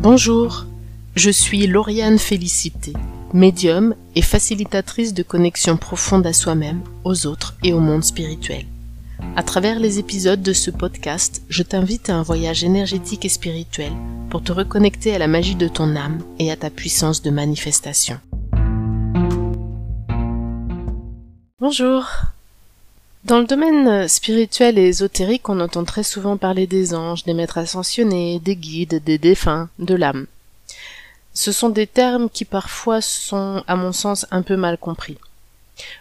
Bonjour, je suis Lauriane Félicité, médium et facilitatrice de connexion profonde à soi-même, aux autres et au monde spirituel. À travers les épisodes de ce podcast, je t'invite à un voyage énergétique et spirituel pour te reconnecter à la magie de ton âme et à ta puissance de manifestation. Bonjour. Dans le domaine spirituel et ésotérique, on entend très souvent parler des anges, des maîtres ascensionnés, des guides, des défunts, de l'âme. Ce sont des termes qui parfois sont, à mon sens, un peu mal compris.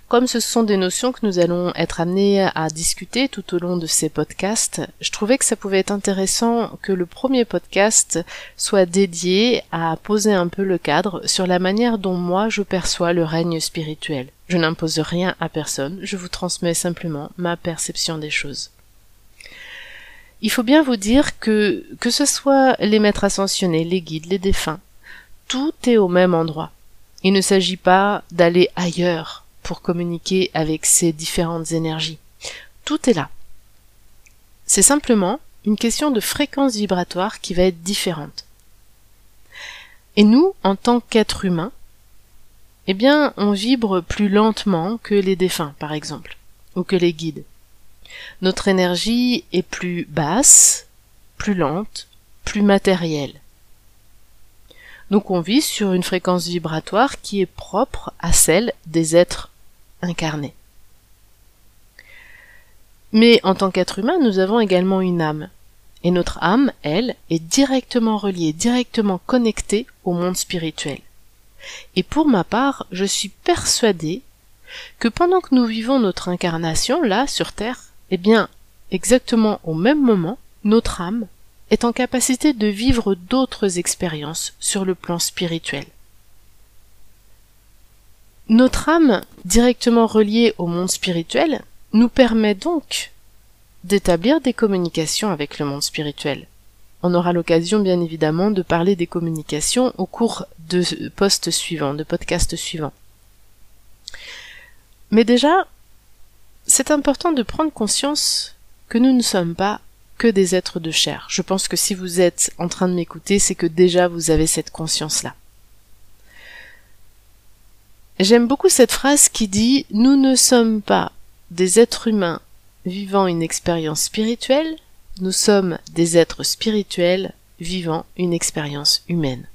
Comme ce sont des notions que nous allons être amenés à discuter tout au long de ces podcasts, je trouvais que ça pouvait être intéressant que le premier podcast soit dédié à poser un peu le cadre sur la manière dont moi je perçois le règne spirituel. Je n'impose rien à personne, je vous transmets simplement ma perception des choses. Il faut bien vous dire que ce soit les maîtres ascensionnés, les guides, les défunts, tout est au même endroit. Il ne s'agit pas d'aller ailleurs pour communiquer avec ces différentes énergies. Tout est là. C'est simplement une question de fréquence vibratoire qui va être différente. Et nous, en tant qu'êtres humains, eh bien, on vibre plus lentement que les défunts, par exemple, ou que les guides. Notre énergie est plus basse, plus lente, plus matérielle. Donc on vit sur une fréquence vibratoire qui est propre à celle des êtres incarnés. Mais en tant qu'être humain, nous avons également une âme. Et notre âme, elle, est directement reliée, directement connectée au monde spirituel. Et pour ma part, je suis persuadée que pendant que nous vivons notre incarnation, là, sur Terre, eh bien, exactement au même moment, notre âme est en capacité de vivre d'autres expériences sur le plan spirituel. Notre âme, directement reliée au monde spirituel, nous permet donc d'établir des communications avec le monde spirituel. On aura l'occasion, bien évidemment, de parler des communications au cours de postes suivants, de podcasts suivants. Mais déjà, c'est important de prendre conscience que nous ne sommes pas que des êtres de chair. Je pense que si vous êtes en train de m'écouter, c'est que déjà vous avez cette conscience-là. J'aime beaucoup cette phrase qui dit « Nous ne sommes pas des êtres humains vivant une expérience spirituelle, nous sommes des êtres spirituels vivant une expérience humaine. »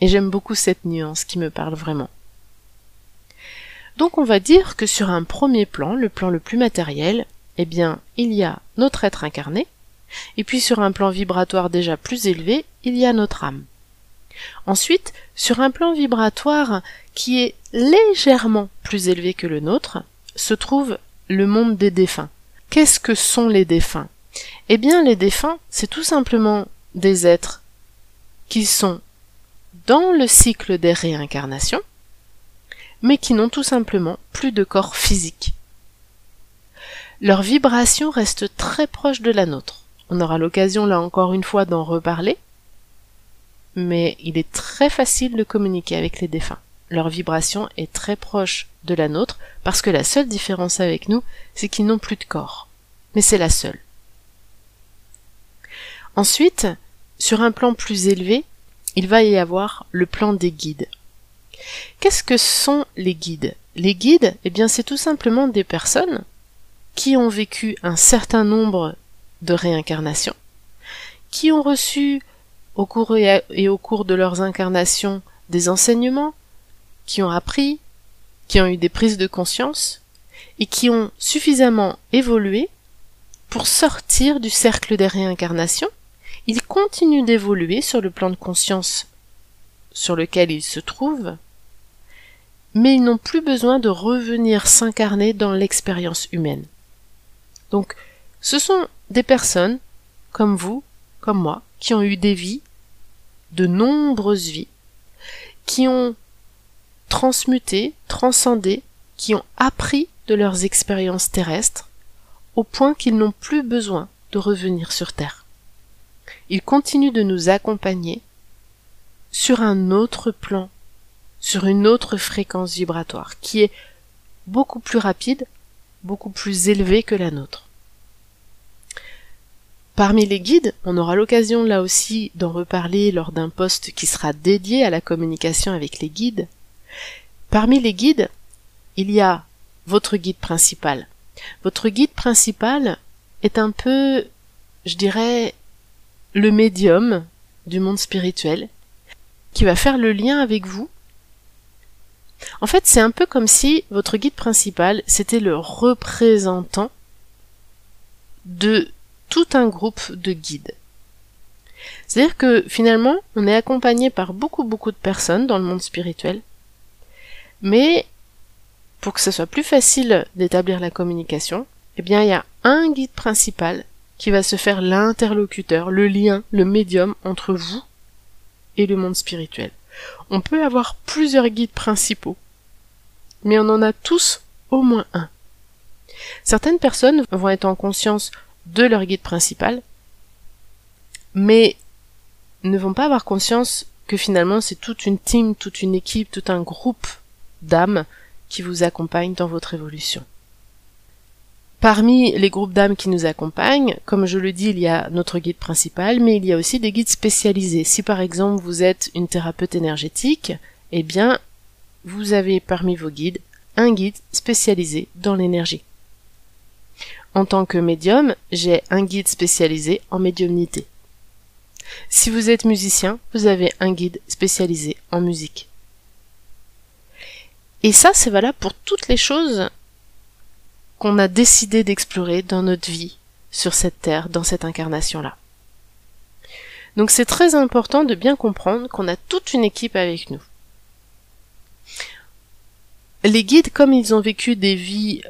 Et j'aime beaucoup cette nuance qui me parle vraiment. Donc on va dire que sur un premier plan, le plan le plus matériel, eh bien, il y a notre être incarné, et puis sur un plan vibratoire déjà plus élevé, il y a notre âme. Ensuite, sur un plan vibratoire qui est légèrement plus élevé que le nôtre, se trouve le monde des défunts. Qu'est-ce que sont les défunts? Eh bien, les défunts, c'est tout simplement des êtres qui sont dans le cycle des réincarnations, mais qui n'ont tout simplement plus de corps physique. Leur vibration reste très proche de la nôtre. On aura l'occasion là encore une fois d'en reparler, mais il est très facile de communiquer avec les défunts. Leur vibration est très proche de la nôtre parce que la seule différence avec nous, c'est qu'ils n'ont plus de corps. Mais c'est la seule. Ensuite, sur un plan plus élevé, il va y avoir le plan des guides. Qu'est-ce que sont les guides? Les guides, eh bien, c'est tout simplement des personnes qui ont vécu un certain nombre de réincarnations, qui ont reçu au cours de leurs incarnations des enseignements, qui ont appris, qui ont eu des prises de conscience, et qui ont suffisamment évolué pour sortir du cercle des réincarnations. Ils continuent d'évoluer sur le plan de conscience sur lequel ils se trouvent, mais ils n'ont plus besoin de revenir s'incarner dans l'expérience humaine. Donc, ce sont des personnes, comme vous, comme moi, qui ont eu des vies, de nombreuses vies, qui ont transmuté, transcendé, qui ont appris de leurs expériences terrestres, au point qu'ils n'ont plus besoin de revenir sur Terre. Ils continuent de nous accompagner sur un autre plan, sur une autre fréquence vibratoire, qui est beaucoup plus rapide, beaucoup plus élevée que la nôtre. Parmi les guides, on aura l'occasion là aussi d'en reparler lors d'un post qui sera dédié à la communication avec les guides. Parmi les guides, il y a votre guide principal. Votre guide principal est un peu, je dirais, le médium du monde spirituel qui va faire le lien avec vous. En fait, c'est un peu comme si votre guide principal, c'était le représentant de tout un groupe de guides. C'est-à-dire que finalement, on est accompagné par beaucoup de personnes dans le monde spirituel, mais pour que ce soit plus facile d'établir la communication, eh bien il y a un guide principal qui va se faire l'interlocuteur, le lien, le médium entre vous et le monde spirituel. On peut avoir plusieurs guides principaux, mais on en a tous au moins un. Certaines personnes vont être en conscience de leur guide principal, mais ne vont pas avoir conscience que finalement c'est toute une team, toute une équipe, tout un groupe d'âmes qui vous accompagnent dans votre évolution. Parmi les groupes d'âmes qui nous accompagnent, comme je le dis, il y a notre guide principal, mais il y a aussi des guides spécialisés. Si par exemple vous êtes une thérapeute énergétique, eh bien vous avez parmi vos guides un guide spécialisé dans l'énergie. En tant que médium, j'ai un guide spécialisé en médiumnité. Si vous êtes musicien, vous avez un guide spécialisé en musique. Et ça, c'est valable pour toutes les choses qu'on a décidé d'explorer dans notre vie, sur cette terre, dans cette incarnation-là. Donc c'est très important de bien comprendre qu'on a toute une équipe avec nous. Les guides, comme ils ont vécu des vies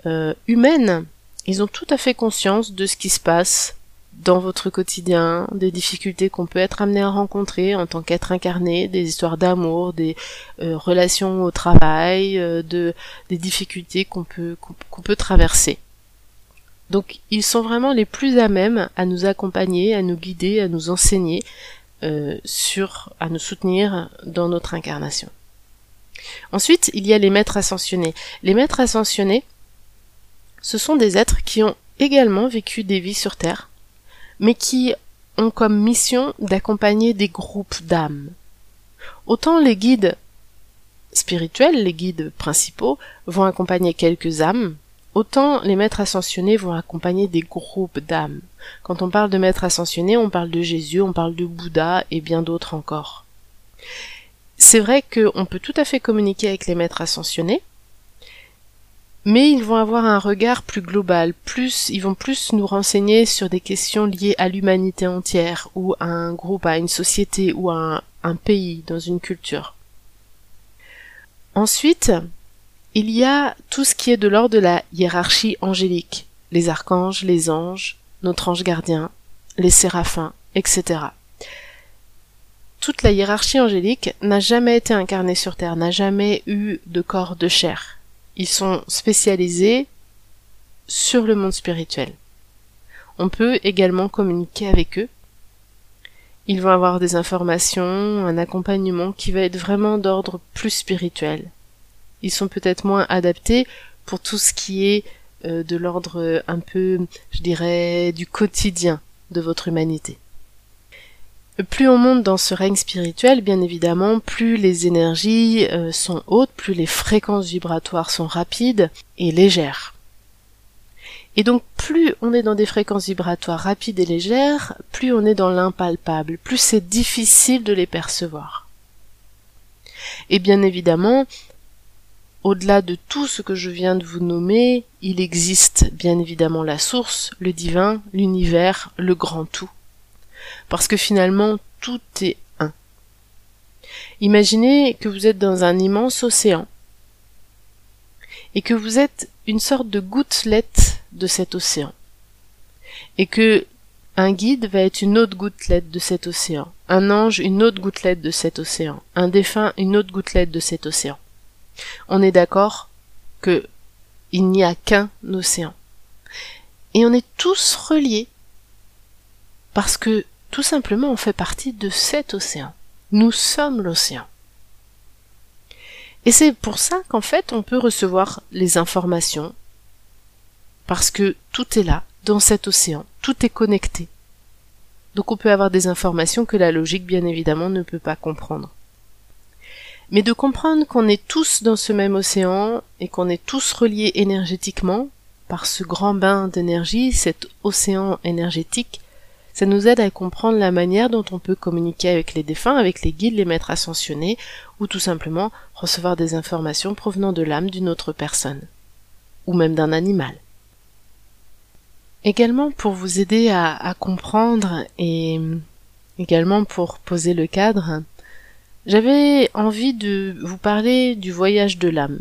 humaines, ils ont tout à fait conscience de ce qui se passe dans votre quotidien, des difficultés qu'on peut être amené à rencontrer en tant qu'être incarné, des histoires d'amour, des relations au travail, des difficultés qu'on peut traverser. Donc ils sont vraiment les plus à même à nous accompagner, à nous guider, à nous enseigner, à nous soutenir dans notre incarnation. Ensuite, il y a les maîtres ascensionnés. Les maîtres ascensionnés, ce sont des êtres qui ont également vécu des vies sur Terre, mais qui ont comme mission d'accompagner des groupes d'âmes. Autant les guides spirituels, les guides principaux, vont accompagner quelques âmes, autant les maîtres ascensionnés vont accompagner des groupes d'âmes. Quand on parle de maîtres ascensionnés, on parle de Jésus, on parle de Bouddha et bien d'autres encore. C'est vrai qu'on peut tout à fait communiquer avec les maîtres ascensionnés, mais ils vont avoir un regard plus global, ils vont plus nous renseigner sur des questions liées à l'humanité entière, ou à un groupe, à une société, ou à un pays, dans une culture. Ensuite, il y a tout ce qui est de l'ordre de la hiérarchie angélique, les archanges, les anges, notre ange gardien, les séraphins, etc. Toute la hiérarchie angélique n'a jamais été incarnée sur Terre, n'a jamais eu de corps de chair. Ils sont spécialisés sur le monde spirituel. On peut également communiquer avec eux. Ils vont avoir des informations, un accompagnement qui va être vraiment d'ordre plus spirituel. Ils sont peut-être moins adaptés pour tout ce qui est de l'ordre un peu, je dirais, du quotidien de votre humanité. Plus on monte dans ce règne spirituel, bien évidemment, plus les énergies sont hautes, plus les fréquences vibratoires sont rapides et légères. Et donc plus on est dans des fréquences vibratoires rapides et légères, plus on est dans l'impalpable, plus c'est difficile de les percevoir. Et bien évidemment, au-delà de tout ce que je viens de vous nommer, il existe bien évidemment la source, le divin, l'univers, le grand tout. Parce que finalement, tout est un. Imaginez que vous êtes dans un immense océan et que vous êtes une sorte de gouttelette de cet océan et que un guide va être une autre gouttelette de cet océan, un ange une autre gouttelette de cet océan, un défunt une autre gouttelette de cet océan. On est d'accord que il n'y a qu'un océan. Et on est tous reliés parce que, tout simplement, on fait partie de cet océan. Nous sommes l'océan. Et c'est pour ça qu'en fait, on peut recevoir les informations, parce que tout est là, dans cet océan. Tout est connecté. Donc on peut avoir des informations que la logique, bien évidemment, ne peut pas comprendre. Mais de comprendre qu'on est tous dans ce même océan et qu'on est tous reliés énergétiquement par ce grand bain d'énergie, cet océan énergétique, ça nous aide à comprendre la manière dont on peut communiquer avec les défunts, avec les guides, les maîtres ascensionnés, ou tout simplement recevoir des informations provenant de l'âme d'une autre personne, ou même d'un animal. Également pour vous aider à comprendre et également pour poser le cadre, j'avais envie de vous parler du voyage de l'âme.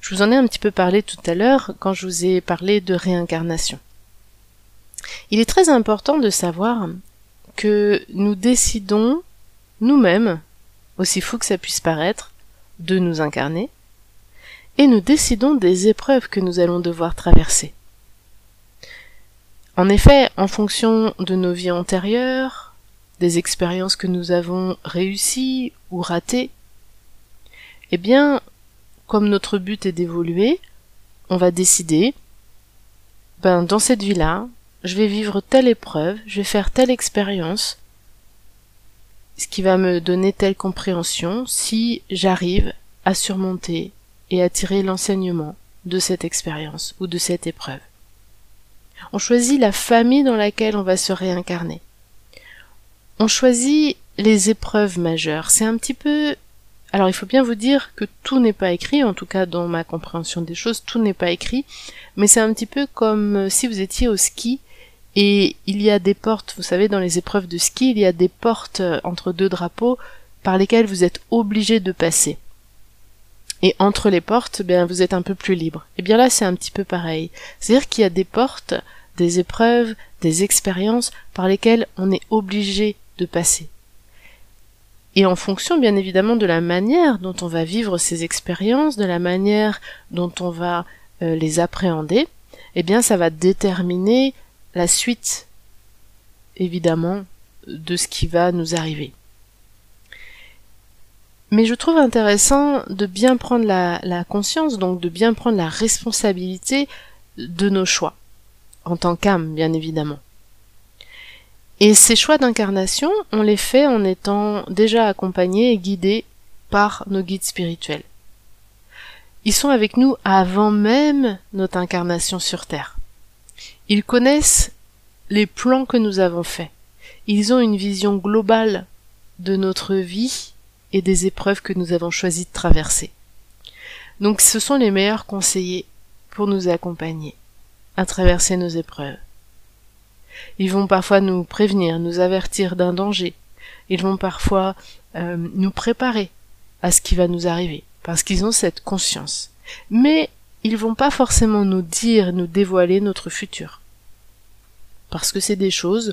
Je vous en ai un petit peu parlé tout à l'heure quand je vous ai parlé de réincarnation. Il est très important de savoir que nous décidons nous-mêmes, aussi fou que ça puisse paraître, de nous incarner, et nous décidons des épreuves que nous allons devoir traverser. En effet, en fonction de nos vies antérieures, des expériences que nous avons réussies ou ratées, eh bien, comme notre but est d'évoluer, on va décider, dans cette vie-là, je vais vivre telle épreuve, je vais faire telle expérience, ce qui va me donner telle compréhension si j'arrive à surmonter et à tirer l'enseignement de cette expérience ou de cette épreuve. On choisit la famille dans laquelle on va se réincarner. On choisit les épreuves majeures. C'est un petit peu... Alors il faut bien vous dire que tout n'est pas écrit, en tout cas dans ma compréhension des choses, tout n'est pas écrit, mais c'est un petit peu comme si vous étiez au ski. Et il y a des portes, vous savez, dans les épreuves de ski, il y a des portes entre deux drapeaux par lesquelles vous êtes obligé de passer. Et entre les portes, vous êtes un peu plus libre. Et bien là, c'est un petit peu pareil. C'est-à-dire qu'il y a des portes, des épreuves, des expériences par lesquelles on est obligé de passer. Et en fonction, bien évidemment, de la manière dont on va vivre ces expériences, de la manière dont on va les appréhender, eh bien, ça va déterminer la suite, évidemment, de ce qui va nous arriver. Mais je trouve intéressant de bien prendre la conscience, donc de bien prendre la responsabilité de nos choix, en tant qu'âme, bien évidemment. Et ces choix d'incarnation, on les fait en étant déjà accompagnés et guidés par nos guides spirituels. Ils sont avec nous avant même notre incarnation sur Terre. Ils connaissent les plans que nous avons faits. Ils ont une vision globale de notre vie et des épreuves que nous avons choisi de traverser. Donc ce sont les meilleurs conseillers pour nous accompagner à traverser nos épreuves. Ils vont parfois nous prévenir, nous avertir d'un danger. Ils vont parfois nous préparer à ce qui va nous arriver, parce qu'ils ont cette conscience. Mais ils vont pas forcément nous dire, nous dévoiler notre futur. Parce que c'est des choses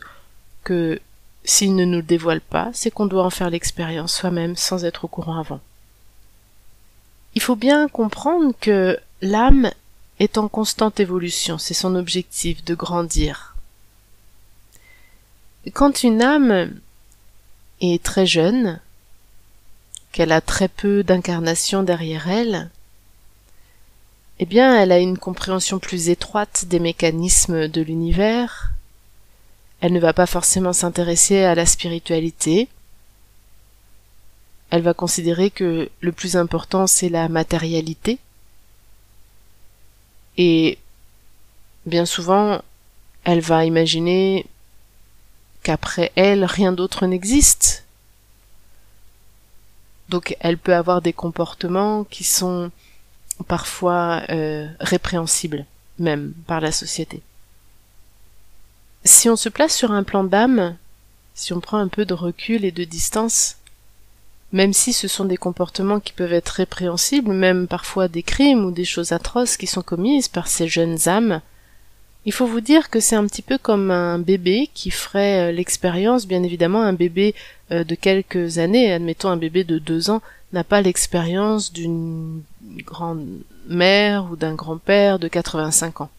que, s'ils ne nous le dévoilent pas, c'est qu'on doit en faire l'expérience soi-même sans être au courant avant. Il faut bien comprendre que l'âme est en constante évolution, c'est son objectif de grandir. Quand une âme est très jeune, qu'elle a très peu d'incarnation derrière elle, eh bien, elle a une compréhension plus étroite des mécanismes de l'univers, elle ne va pas forcément s'intéresser à la spiritualité, elle va considérer que le plus important c'est la matérialité, et bien souvent, elle va imaginer qu'après elle, rien d'autre n'existe. Donc elle peut avoir des comportements qui sont parfois répréhensible, même, par la société. Si on se place sur un plan d'âme, si on prend un peu de recul et de distance, même si ce sont des comportements qui peuvent être répréhensibles, même parfois des crimes ou des choses atroces qui sont commises par ces jeunes âmes, il faut vous dire que c'est un petit peu comme un bébé qui ferait l'expérience, bien évidemment un bébé de quelques années, admettons un bébé de 2 ans, n'a pas l'expérience d'une grand-mère ou d'un grand-père de 85 ans.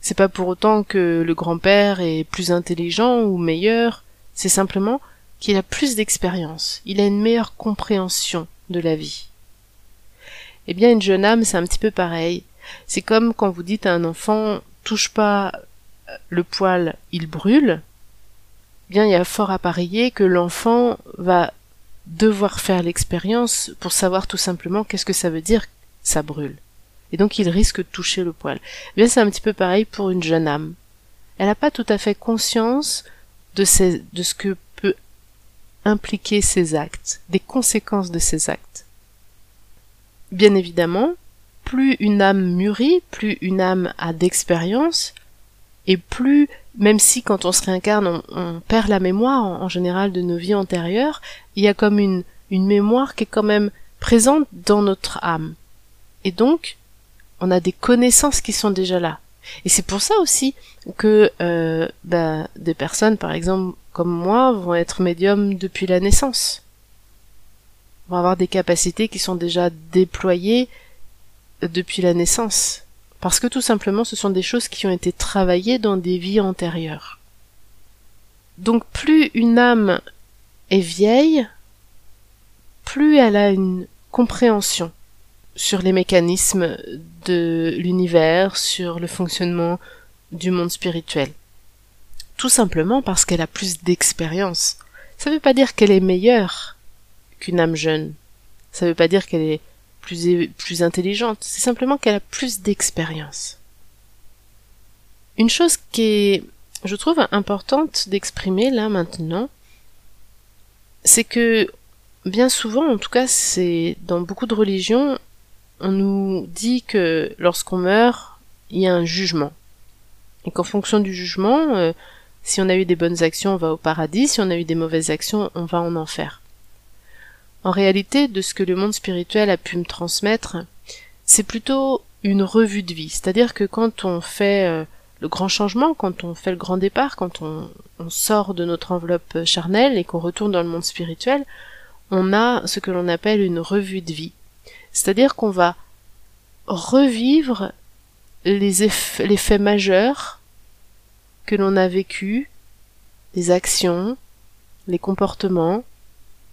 C'est pas pour autant que le grand-père est plus intelligent ou meilleur, c'est simplement qu'il a plus d'expérience, il a une meilleure compréhension de la vie. Eh bien, une jeune âme, c'est un petit peu pareil. C'est comme quand vous dites à un enfant « touche pas le poêle, il brûle », bien il y a fort à parier que l'enfant va devoir faire l'expérience pour savoir tout simplement qu'est-ce que ça veut dire ça brûle. Et donc il risque de toucher le poil. Eh bien c'est un petit peu pareil pour une jeune âme. Elle n'a pas tout à fait conscience de ce que peut impliquer ses actes, des conséquences de ses actes. Bien évidemment, plus une âme mûrit, plus une âme a d'expérience, et plus, même si quand on se réincarne, on perd la mémoire en général de nos vies antérieures, il y a comme une mémoire qui est quand même présente dans notre âme. Et donc, on a des connaissances qui sont déjà là. Et c'est pour ça aussi que des personnes, par exemple, comme moi, vont être médiums depuis la naissance. Vont avoir des capacités qui sont déjà déployées depuis la naissance. Parce que tout simplement, ce sont des choses qui ont été travaillées dans des vies antérieures. Donc plus une âme est vieille, plus elle a une compréhension sur les mécanismes de l'univers, sur le fonctionnement du monde spirituel. Tout simplement parce qu'elle a plus d'expérience. Ça ne veut pas dire qu'elle est meilleure qu'une âme jeune. Ça ne veut pas dire qu'elle est plus intelligente. C'est simplement qu'elle a plus d'expérience. Une chose qui est, je trouve, importante d'exprimer là maintenant, c'est que bien souvent, en tout cas c'est dans beaucoup de religions, on nous dit que lorsqu'on meurt, il y a un jugement. Et qu'en fonction du jugement, si on a eu des bonnes actions, on va au paradis, si on a eu des mauvaises actions, on va en enfer. En réalité, de ce que le monde spirituel a pu me transmettre, c'est plutôt une revue de vie. C'est-à-dire que quand on fait le grand changement, quand on fait le grand départ, quand on sort de notre enveloppe charnelle et qu'on retourne dans le monde spirituel, on a ce que l'on appelle une revue de vie. C'est-à-dire qu'on va revivre les faits majeurs que l'on a vécus, les actions, les comportements,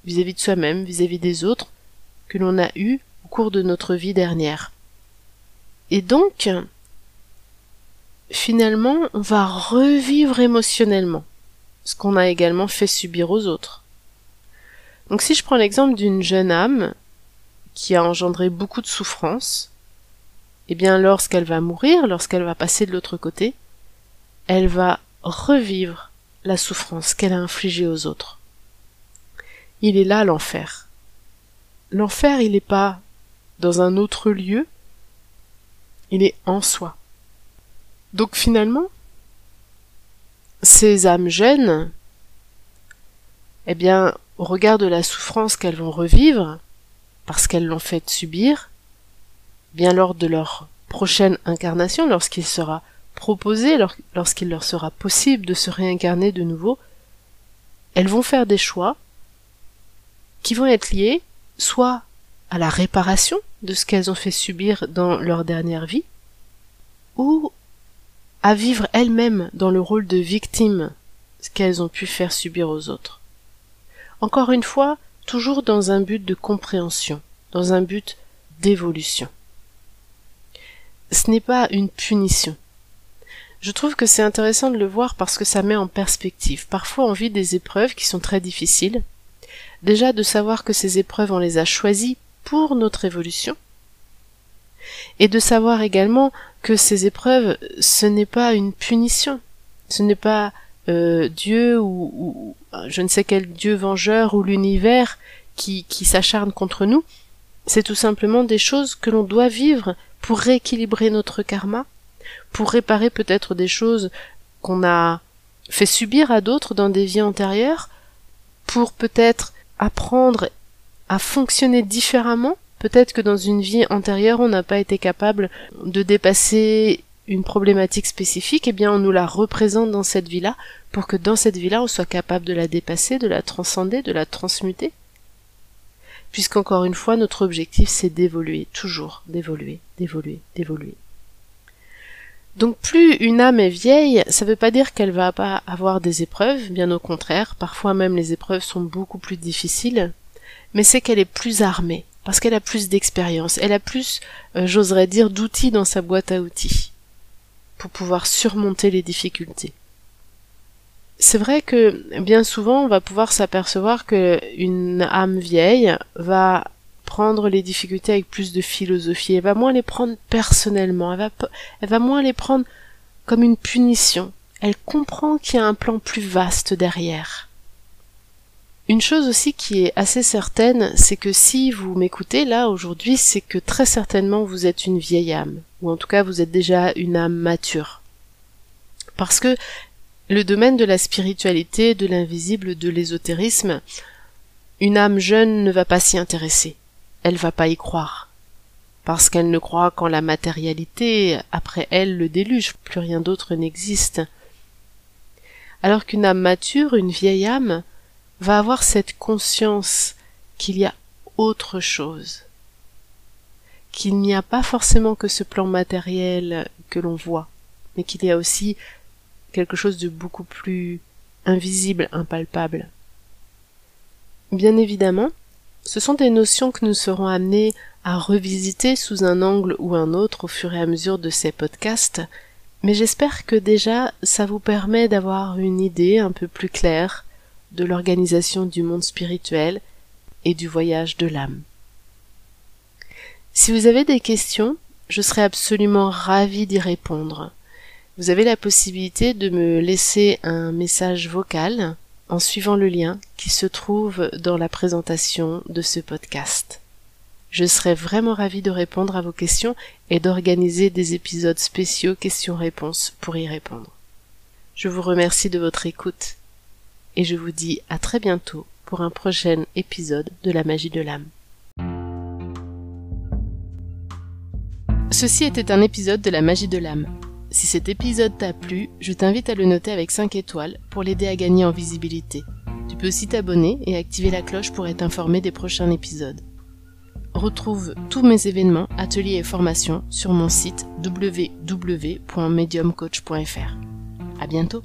vis-à-vis de soi-même, vis-à-vis des autres, que l'on a eus au cours de notre vie dernière. Et donc, finalement, on va revivre émotionnellement ce qu'on a également fait subir aux autres. Donc si je prends l'exemple d'une jeune âme qui a engendré beaucoup de souffrance, eh bien lorsqu'elle va mourir, lorsqu'elle va passer de l'autre côté, elle va revivre la souffrance qu'elle a infligée aux autres. Il est là l'enfer. L'enfer, il n'est pas dans un autre lieu, il est en soi. Donc finalement, ces âmes jeunes, eh bien, au regard de la souffrance qu'elles vont revivre, parce qu'elles l'ont fait subir, bien lors de leur prochaine incarnation, lorsqu'il sera proposé, lorsqu'il leur sera possible de se réincarner de nouveau, elles vont faire des choix qui vont être liés soit à la réparation de ce qu'elles ont fait subir dans leur dernière vie, ou à vivre elles-mêmes dans le rôle de victime ce qu'elles ont pu faire subir aux autres. Encore une fois, toujours dans un but de compréhension, dans un but d'évolution. Ce n'est pas une punition. Je trouve que c'est intéressant de le voir parce que ça met en perspective. Parfois on vit des épreuves qui sont très difficiles. Déjà de savoir que ces épreuves on les a choisies pour notre évolution. Et de savoir également que ces épreuves, ce n'est pas une punition. Ce n'est pas Dieu ou je ne sais quel Dieu vengeur ou l'univers qui s'acharne contre nous, c'est tout simplement des choses que l'on doit vivre pour rééquilibrer notre karma, pour réparer peut-être des choses qu'on a fait subir à d'autres dans des vies antérieures, pour peut-être apprendre à fonctionner différemment, peut-être que dans une vie antérieure on n'a pas été capable de dépasser une problématique spécifique, eh bien on nous la représente dans cette vie-là, pour que dans cette vie-là on soit capable de la dépasser, de la transcender, de la transmuter. Puisqu'encore une fois, notre objectif c'est d'évoluer, toujours, d'évoluer, d'évoluer, d'évoluer. Donc plus une âme est vieille, ça ne veut pas dire qu'elle va pas avoir des épreuves, bien au contraire, parfois même les épreuves sont beaucoup plus difficiles, mais c'est qu'elle est plus armée, parce qu'elle a plus d'expérience, elle a plus, j'oserais dire, d'outils dans sa boîte à outils, pour pouvoir surmonter les difficultés. C'est vrai que bien souvent on va pouvoir s'apercevoir qu'une âme vieille va prendre les difficultés avec plus de philosophie, elle va moins les prendre personnellement, elle va moins les prendre comme une punition, elle comprend qu'il y a un plan plus vaste derrière. Une chose aussi qui est assez certaine, c'est que si vous m'écoutez là aujourd'hui, c'est que très certainement vous êtes une vieille âme, ou en tout cas vous êtes déjà une âme mature. Parce que le domaine de la spiritualité, de l'invisible, de l'ésotérisme, une âme jeune ne va pas s'y intéresser, elle va pas y croire, parce qu'elle ne croit qu'en la matérialité, après elle le déluge, plus rien d'autre n'existe. Alors qu'une âme mature, une vieille âme, va avoir cette conscience qu'il y a autre chose, qu'il n'y a pas forcément que ce plan matériel que l'on voit, mais qu'il y a aussi quelque chose de beaucoup plus invisible, impalpable. Bien évidemment, ce sont des notions que nous serons amenés à revisiter sous un angle ou un autre au fur et à mesure de ces podcasts, mais j'espère que déjà ça vous permet d'avoir une idée un peu plus claire de l'organisation du monde spirituel et du voyage de l'âme. Si vous avez des questions, je serai absolument ravie d'y répondre. Vous avez la possibilité de me laisser un message vocal en suivant le lien qui se trouve dans la présentation de ce podcast. Je serai vraiment ravie de répondre à vos questions et d'organiser des épisodes spéciaux questions-réponses pour y répondre. Je vous remercie de votre écoute. Et je vous dis à très bientôt pour un prochain épisode de La Magie de l'âme. Ceci était un épisode de La Magie de l'âme. Si cet épisode t'a plu, je t'invite à le noter avec 5 étoiles pour l'aider à gagner en visibilité. Tu peux aussi t'abonner et activer la cloche pour être informé des prochains épisodes. Retrouve tous mes événements, ateliers et formations sur mon site www.mediumcoach.fr. À bientôt!